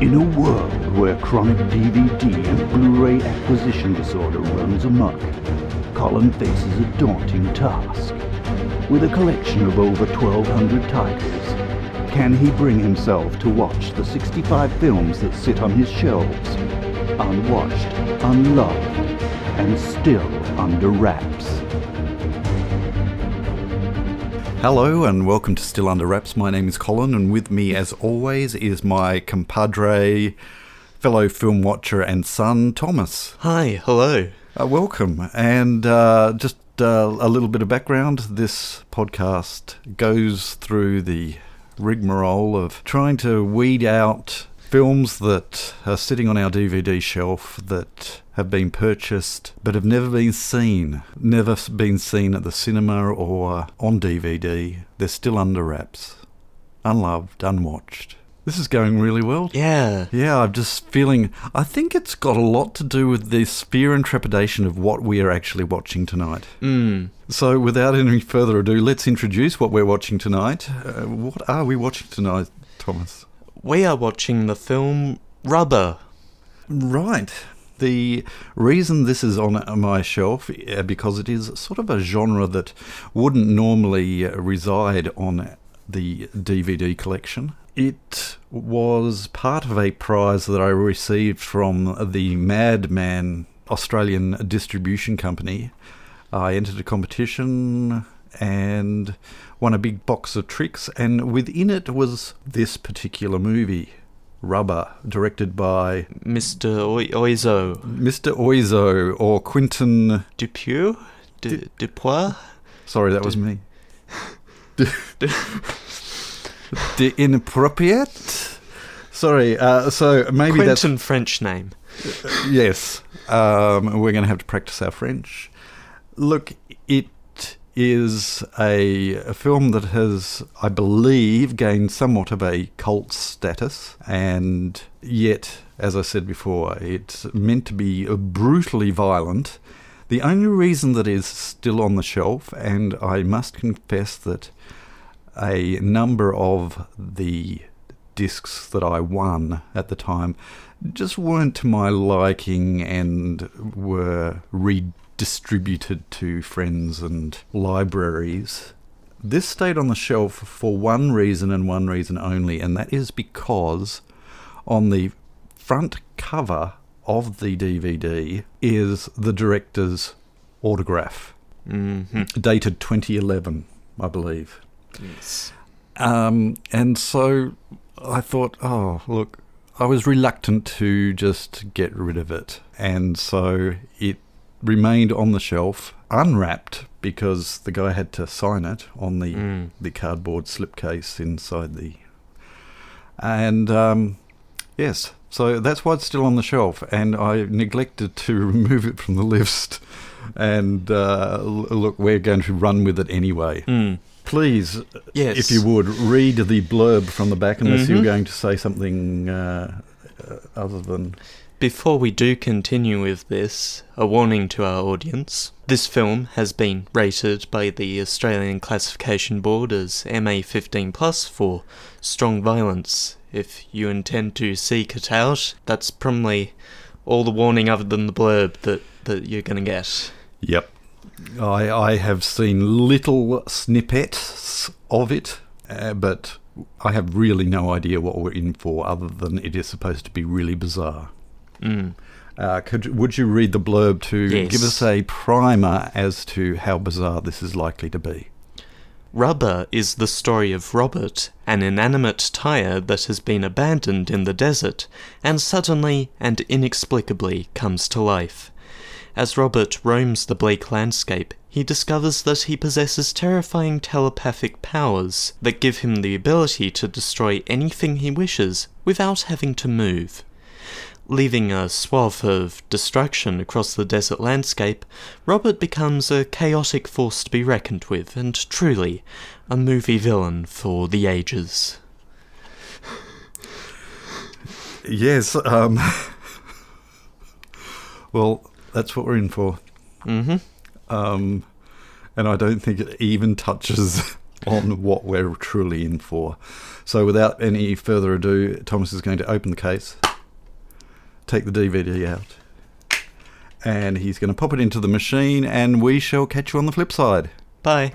In a world where chronic DVD and Blu-ray acquisition disorder runs amok, Colin faces a daunting task. With a collection of over 1,200 titles, can he bring himself to watch the 65 films that sit on his shelves, unwatched, unloved, and still under wraps? Hello and welcome to Still Under Wraps. My name is Colin, and with me as always is my compadre, fellow film watcher and son, Thomas. Hi, hello. Welcome. And just a little bit of background. This podcast goes through the rigmarole of trying to weed out films that are sitting on our DVD shelf that have been purchased but have never been seen at the cinema or on DVD. They're still under wraps, unloved, unwatched. This is going really well. Yeah, I'm just feeling, I think it's got a lot to do with this fear and trepidation of what we are actually watching tonight. So without any further ado, let's introduce what we're watching tonight. What are we watching tonight, Thomas? We are watching the film Rubber. Right. The reason this is on my shelf, because it is sort of a genre that wouldn't normally reside on the DVD collection. It was part of a prize that I received from the Madman Australian distribution company. I entered a competition and won a big box of tricks, and within it was this particular movie, Rubber, directed by Mr. Oizo, or Quentin Dupieux? Dupois? Sorry, that was me. De inappropriate? Sorry, so maybe Quentin, that's... Quentin French name. Yes. We're going to have to practice our French. Look, it is a film that has, I believe, gained somewhat of a cult status, and yet, as I said before, it's meant to be brutally violent. The only reason that is still on the shelf, and I must confess that a number of the discs that I won at the time just weren't to my liking and were redistributed to friends and libraries. This stayed on the shelf for one reason and one reason only, and that is because on the front cover of the DVD is the director's autograph, dated 2011, I believe. Yes. And so I thought, oh, look, I was reluctant to just get rid of it, and so it remained on the shelf, unwrapped, because the guy had to sign it on the cardboard slipcase inside the... And, yes, so that's why it's still on the shelf, and I neglected to remove it from the list. And, look, we're going to run with it anyway. Please, yes, if you would, read the blurb from the back, unless you're going to say something other than... Before we do continue with this, a warning to our audience. This film has been rated by the Australian Classification Board as MA15+ for strong violence. If you intend to seek it out, that's probably all the warning other than the blurb that you're going to get. Yep. I have seen little snippets of it, but I have really no idea what we're in for, other than it is supposed to be really bizarre. Would you read the blurb to give us a primer as to how bizarre this is likely to be? Rubber is the story of Robert, an inanimate tyre that has been abandoned in the desert and suddenly and inexplicably comes to life. As Robert roams the bleak landscape, he discovers that he possesses terrifying telepathic powers that give him the ability to destroy anything he wishes without having to move. Leaving a swath of destruction across the desert landscape, Robert becomes a chaotic force to be reckoned with, and truly, a movie villain for the ages. Yes, well, that's what we're in for. And I don't think it even touches on what we're truly in for. So without any further ado, Thomas is going to open the case, take the DVD out, and he's going to pop it into the machine, and we shall catch you on the flip side. Bye.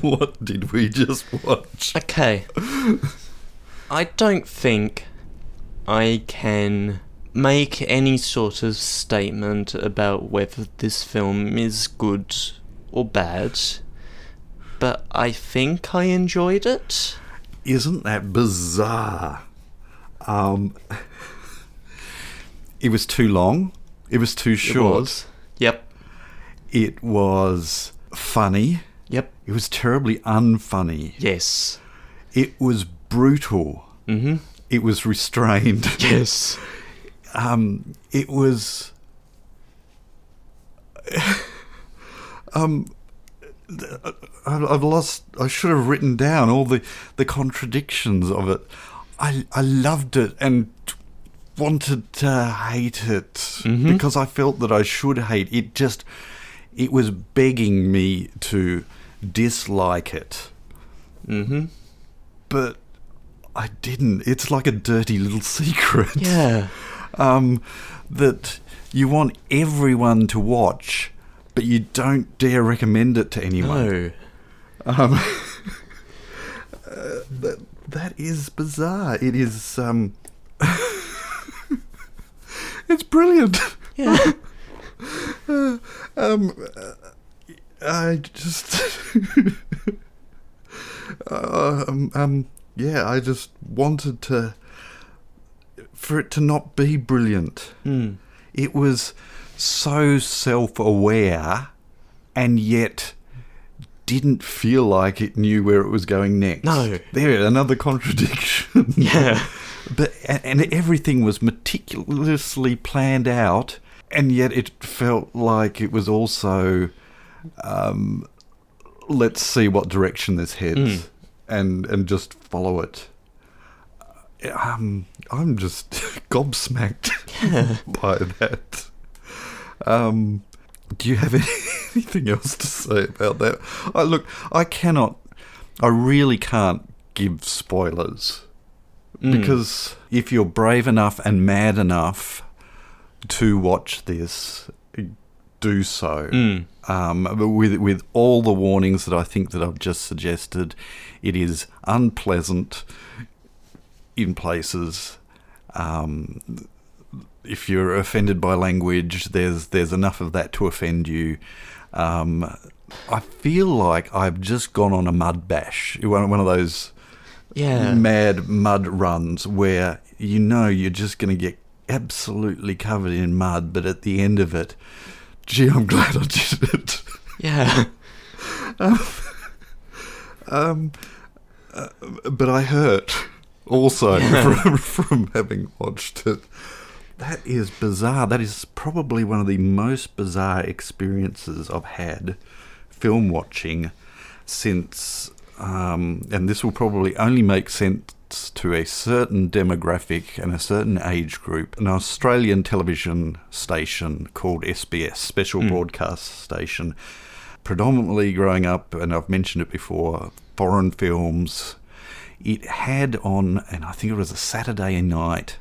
What did we just watch? Okay. I don't think I can make any sort of statement about whether this film is good or bad, but I think I enjoyed it. Isn't that bizarre? It was too long. It was too short. It was. Yep. It was funny. Yep. It was terribly unfunny. Yes. It was brutal. Mm-hmm. It was restrained. Yes. It was... I've lost... I should have written down all the contradictions of it. I loved it and wanted to hate it because I felt that I should hate it. It was begging me to dislike it. Mm-hmm. But I didn't. It's like a dirty little secret. Yeah. That you want everyone to watch, but you don't dare recommend it to anyone. No. That is bizarre. It is... it's brilliant. Yeah. I just I just wanted for it to not be brilliant. Mm. It was so self-aware and yet didn't feel like it knew where it was going next. No. There, another contradiction. Yeah. But everything was meticulously planned out. And yet it felt like it was also, let's see what direction this heads and just follow it. I'm just gobsmacked by that. Do you have anything else to say about that? I really can't give spoilers because if you're brave enough and mad enough to watch this, do so. But with all the warnings that I think that I've just suggested, it is unpleasant in places. If you're offended by language, there's enough of that to offend you. I feel like I've just gone on a mud bash, one of those mad mud runs where you're just going to get absolutely covered in mud, but at the end of it, gee, I'm glad I did it. Yeah. But I hurt also from having watched it. That is bizarre. That is probably one of the most bizarre experiences I've had film watching since, and this will probably only make sense adapts to a certain demographic and a certain age group. An Australian television station called SBS, Special Broadcast Station, predominantly growing up, and I've mentioned it before, foreign films. It had on, and I think it was a Saturday night,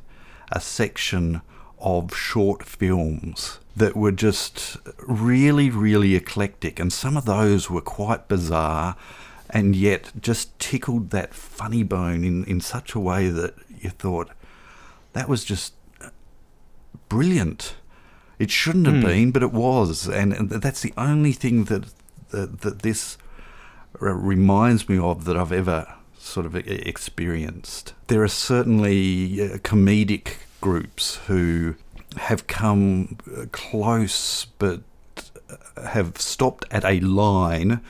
a section of short films that were just really, really eclectic. And some of those were quite bizarre and yet just tickled that funny bone in such a way that you thought, that was just brilliant. It shouldn't have been, but it was. And that's the only thing that this reminds me of that I've ever sort of experienced. There are certainly comedic groups who have come close but have stopped at a line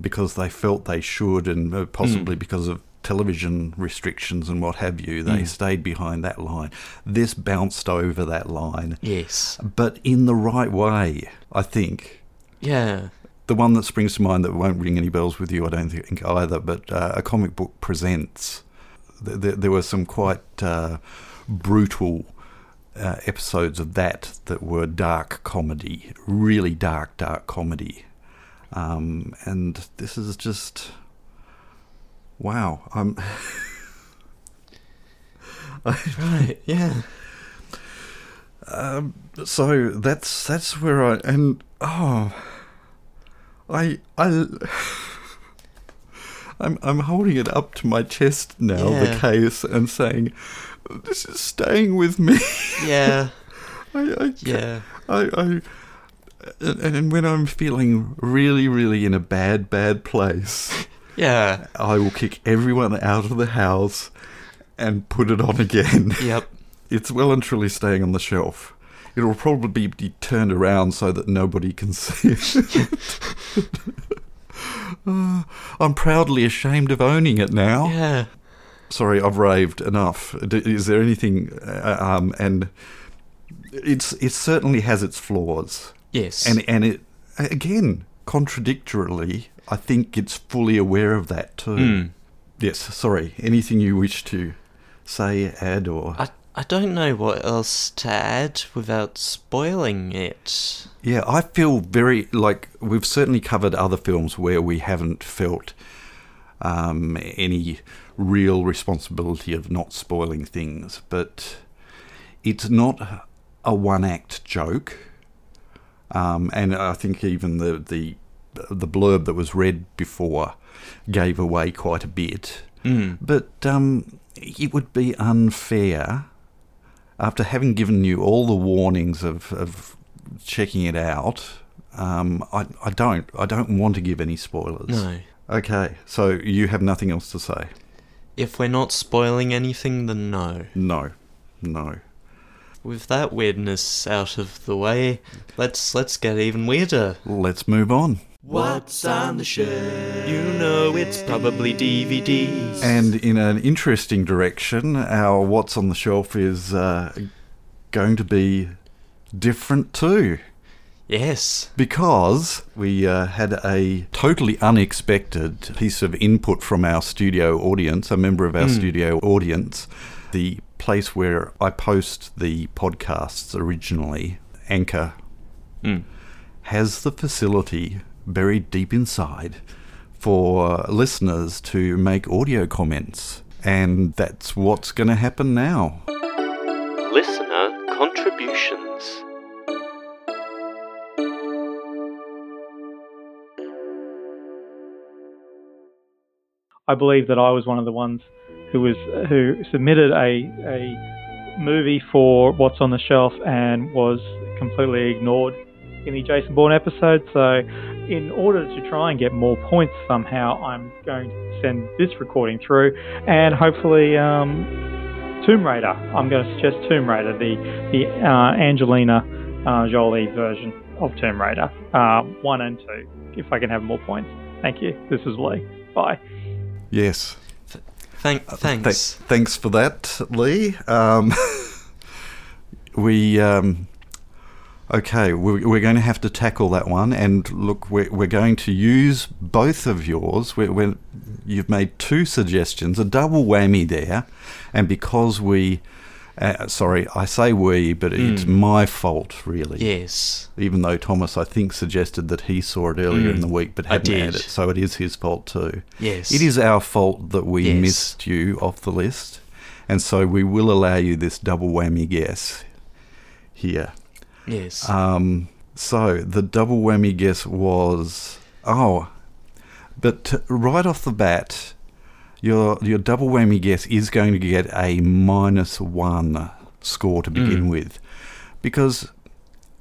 because they felt they should, and possibly because of television restrictions and what have you, they stayed behind that line. This bounced over that line. Yes. But in the right way, I think. Yeah. The one that springs to mind that won't ring any bells with you, I don't think either, but A Comic Book Presents. There were some quite brutal episodes of that were dark comedy, really dark comedy. And this is just... wow. Right, yeah. So that's where I... and I'm holding it up to my chest now, the case, and saying, this is staying with me. Yeah. And when I'm feeling really, really in a bad place, yeah, I will kick everyone out of the house and put it on again. Yep. It's well and truly staying on the shelf. It will probably be turned around so that nobody can see it. I'm proudly ashamed of owning it now. Yeah. Sorry, I've raved enough. Is there anything... and it certainly has its flaws. Yes. And it, again, contradictorily, I think it's fully aware of that too. Yes, sorry. Anything you wish to say, add, or... I don't know what else to add without spoiling it. Yeah, I feel very like we've certainly covered other films where we haven't felt any real responsibility of not spoiling things, but it's not a one-act joke. And I think even the blurb that was read before gave away quite a bit. But it would be unfair... after having given you all the warnings of checking it out, I don't want to give any spoilers. No. Okay, so you have nothing else to say? If we're not spoiling anything, then no. No. With that weirdness out of the way, let's get even weirder. Let's move on. What's on the shelf? You know it's probably DVDs. And in an interesting direction, our What's on the Shelf is going to be different too. Yes. Because we had a totally unexpected piece of input from our studio audience, a member of our studio audience, the place where I post the podcasts originally, Anchor, has the facility... buried deep inside for listeners to make audio comments. And that's what's going to happen now. Listener contributions. I believe that I was one of the ones who submitted a movie for What's on the Shelf and was completely ignored in the Jason Bourne episode. So in order to try and get more points somehow, I'm going to send this recording through, and hopefully Tomb Raider. I'm going to suggest Tomb Raider, the Angelina Jolie version of Tomb Raider, 1 and 2, if I can have more points. Thank you. This is Lee. Bye. Yes. Thanks. Thanks for that, Lee. We... Okay, we're going to have to tackle that one. And look, we're going to use both of yours. You've made two suggestions, a double whammy there. And because we... sorry, I say we, but it's my fault, really. Yes. Even though Thomas, I think, suggested that he saw it earlier in the week, but hadn't had it, so it is his fault too. Yes. It is our fault that we missed you off the list, and so we will allow you this double whammy guess here. Yes. So the double whammy guess was... Oh, but right off the bat... Your double whammy guess is going to get a -1 score to begin with, because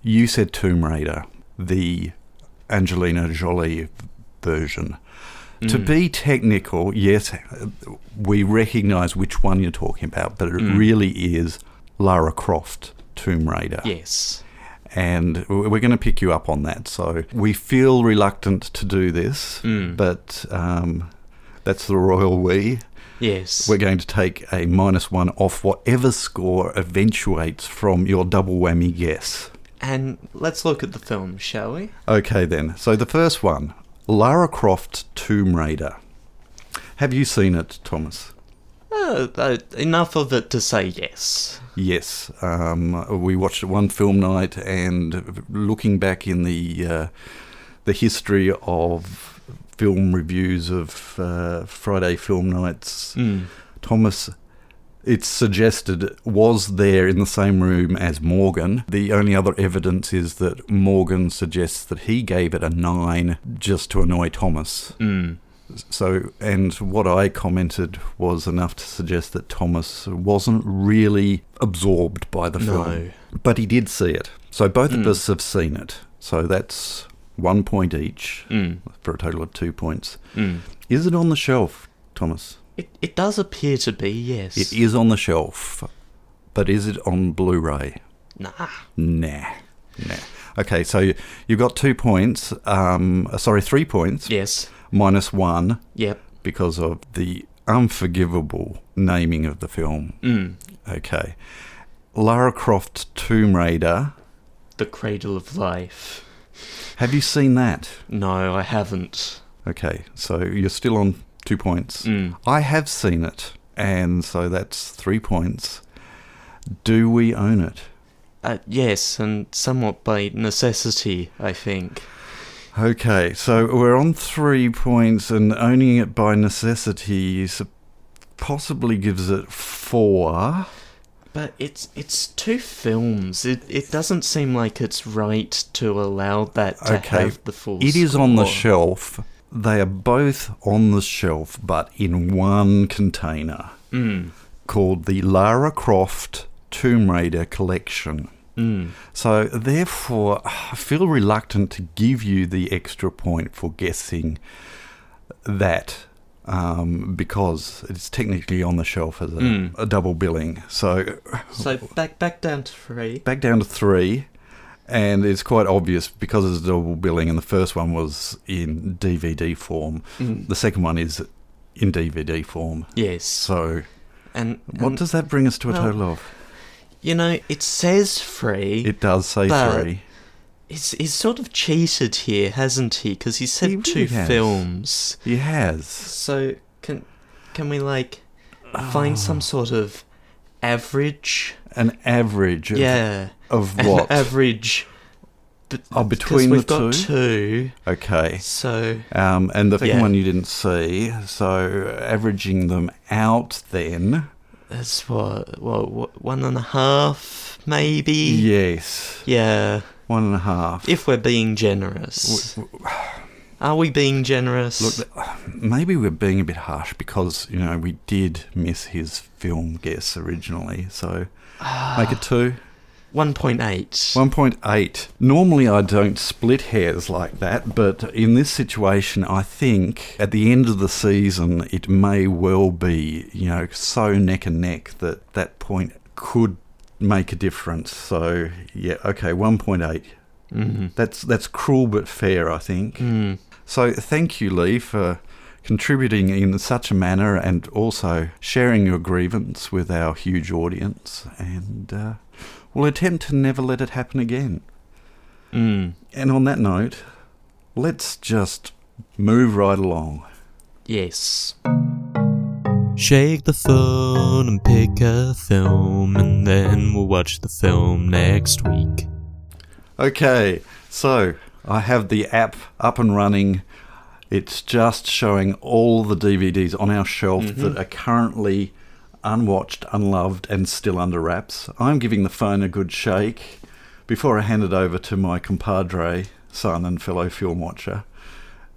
you said Tomb Raider, the Angelina Jolie version. To be technical, yes, we recognise which one you're talking about, but it really is Lara Croft Tomb Raider. Yes. And we're going to pick you up on that. So we feel reluctant to do this, but... that's the royal we. Yes. We're going to take a -1 off whatever score eventuates from your double whammy guess. And let's look at the film, shall we? Okay, then. So the first one, Lara Croft Tomb Raider. Have you seen it, Thomas? Enough of it to say yes. Yes. We watched it one film night, and looking back in the history of... film reviews of Friday film nights, Thomas, it's suggested, was there in the same room as Morgan. The only other evidence is that Morgan suggests that he gave it a 9 just to annoy Thomas. So, and what I commented was enough to suggest that Thomas wasn't really absorbed by the film. But he did see it. So both of us have seen it. So that's... 1 point each for a total of 2 points. Is it on the shelf, Thomas? It does appear to be, yes. It is on the shelf, but is it on Blu-ray? Nah. Okay, so you've got 2 points, 3 points. Yes. -1. Yep. Because of the unforgivable naming of the film. Okay. Lara Croft Tomb Raider. The Cradle of Life. Have you seen that? No, I haven't. Okay, so you're still on 2 points. I have seen it, and so that's 3 points. Do we own it? Yes, and somewhat by necessity, I think. Okay, so we're on 3 points, and owning it by necessity possibly gives it 4... But it's two films. It doesn't seem like it's right to allow that to have the full score. It is on the shelf. They are both on the shelf, but in one container called the Lara Croft Tomb Raider Collection. So, therefore, I feel reluctant to give you the extra point for guessing that. Because it's technically on the shelf as a double billing. So back down to 3. Back down to 3, and it's quite obvious because it's double billing, and the first one was in DVD form. The second one is in DVD form. Yes. So and what does that bring us to a total of? You know, it says 3. It does say 3. He's sort of cheated here, hasn't he? Because he said films. He has. So can we, find some sort of average? An average? Yeah. Of what? An average. Between the two? Because we've got 2. Okay. So... and the second one you didn't see. So averaging them out then... That's what, 1.5 maybe? Yes. Yeah. 1.5. If we're being generous. Are we being generous? Look, maybe we're being a bit harsh because, you know, we did miss his film guess originally. So make it 2. 1.8. 1.8. Normally I don't split hairs like that, but in this situation I think at the end of the season it may well be, you know, so neck and neck that point could make a difference. So yeah, okay, 1.8. That's cruel but fair, I think. So thank you, Lee, for contributing in such a manner and also sharing your grievance with our huge audience, and we'll attempt to never let it happen again. And on that note, let's just move right along. Yes. Shake the phone and pick a film, and then we'll watch the film next week. Okay, so I have the app up and running. It's just showing all the DVDs on our shelf that are currently unwatched, unloved, and still under wraps. I'm giving the phone a good shake before I hand it over to my compadre, son, and fellow film watcher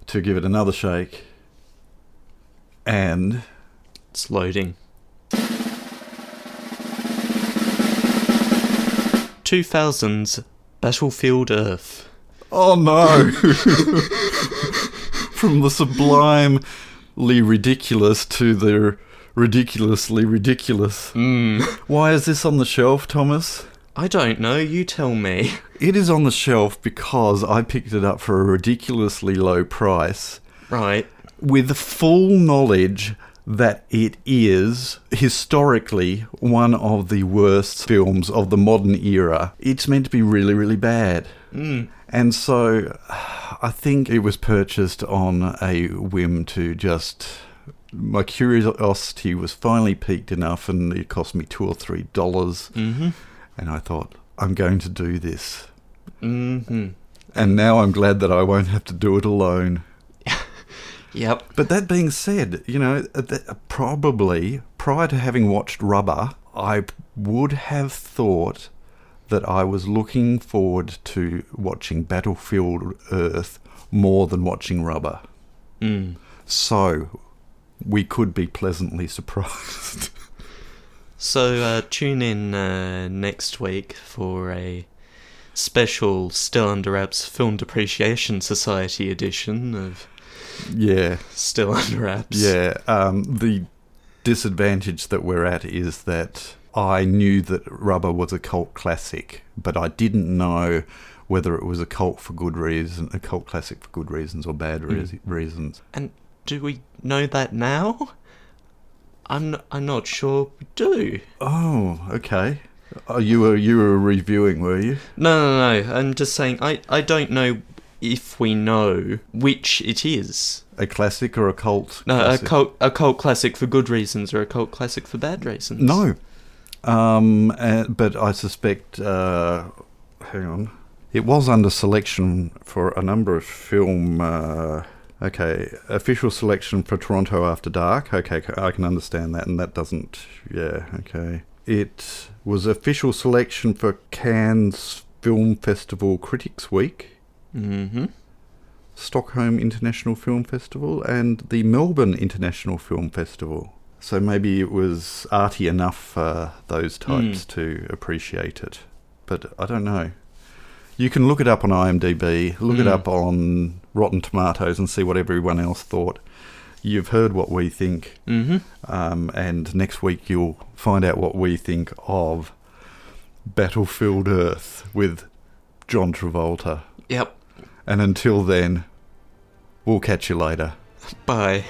to give it another shake. And it's loading. 2000's Battlefield Earth. Oh no! From the sublimely ridiculous to the ridiculously ridiculous. Why is this on the shelf, Thomas? I don't know, you tell me. It is on the shelf because I picked it up for a ridiculously low price. Right. With full knowledge that it is historically one of the worst films of the modern era. It's meant to be really, really bad. And so I think it was purchased on a whim to just... My curiosity was finally piqued enough, and it cost me $2 or $3. And I thought, I'm going to do this. And now I'm glad that I won't have to do it alone. Yep. But that being said, you know, probably prior to having watched Rubber, I would have thought that I was looking forward to watching Battlefield Earth more than watching Rubber. So we could be pleasantly surprised. So tune in next week for a special Still Under Wraps Film Depreciation Society edition of... Yeah. Still Under Wraps. Yeah. The disadvantage that we're at is that I knew that Rubber was a cult classic, but I didn't know whether it was a cult classic for good reasons or bad reasons. And do we know that now? I'm not sure we do. Oh, okay. You were reviewing, were you? No. I'm just saying I don't know if we know which it is. A classic or a cult? No, classic? a cult classic for good reasons or a cult classic for bad reasons. No. But I suspect... hang on. It was under selection for a number of film... okay, official selection for Toronto After Dark. Okay, I can understand that, and that doesn't... Yeah, okay. It was official selection for Cannes Film Festival Critics Week. Stockholm International Film Festival and the Melbourne International Film Festival. So maybe it was arty enough for those types to appreciate it. But I don't know. You can look it up on IMDb, look it up on Rotten Tomatoes and see what everyone else thought. You've heard what we think. And next week you'll find out what we think of Battlefield Earth with John Travolta. Yep. And until then, we'll catch you later. Bye.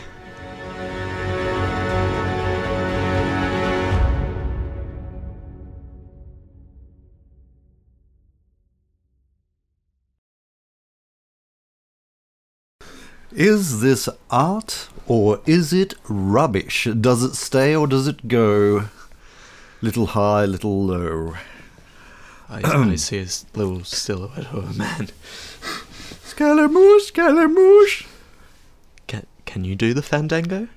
Is this art or is it rubbish? Does it stay or does it go? Little high, little low. I see a little silhouette of a man. Scaramouche, Scaramouche. Can you do the Fandango?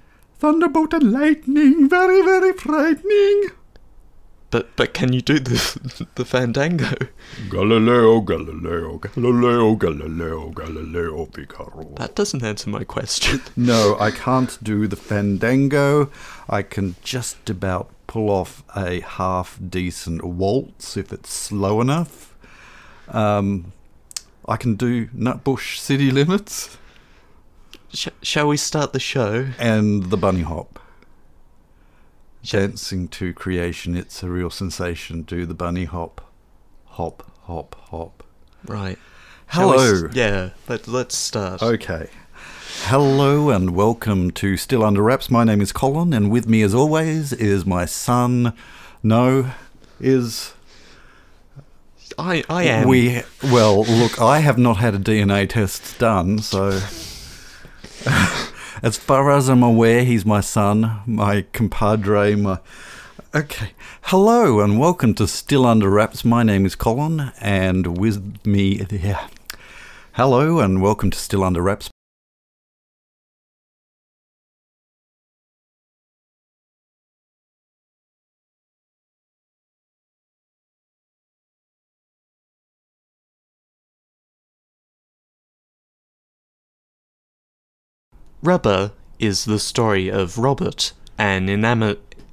Thunderbolt and lightning, very, very frightening. But can you do the Fandango? Galileo, Galileo, Galileo, Galileo, Galileo, Figaro. That doesn't answer my question. No, I can't do the Fandango. I can just about pull off a half-decent waltz if it's slow enough. I can do Nutbush City Limits. Shall we start the show? And the bunny hop. Dancing to creation, it's a real sensation. Do the bunny hop. Hop, hop, hop. Right. Hello. Let's start. Okay. Hello and welcome to Still Under Wraps. My name is Colin, and with me as always is my son. No, is... I am. Well, look, I have not had a DNA test done, so... As far as I'm aware, he's my son, my compadre, my... Okay. Hello, and welcome to Still Under Wraps. My name is Colin, and with me... Yeah. Hello, and welcome to Still Under Wraps. Rubber is the story of Robert, an inanimate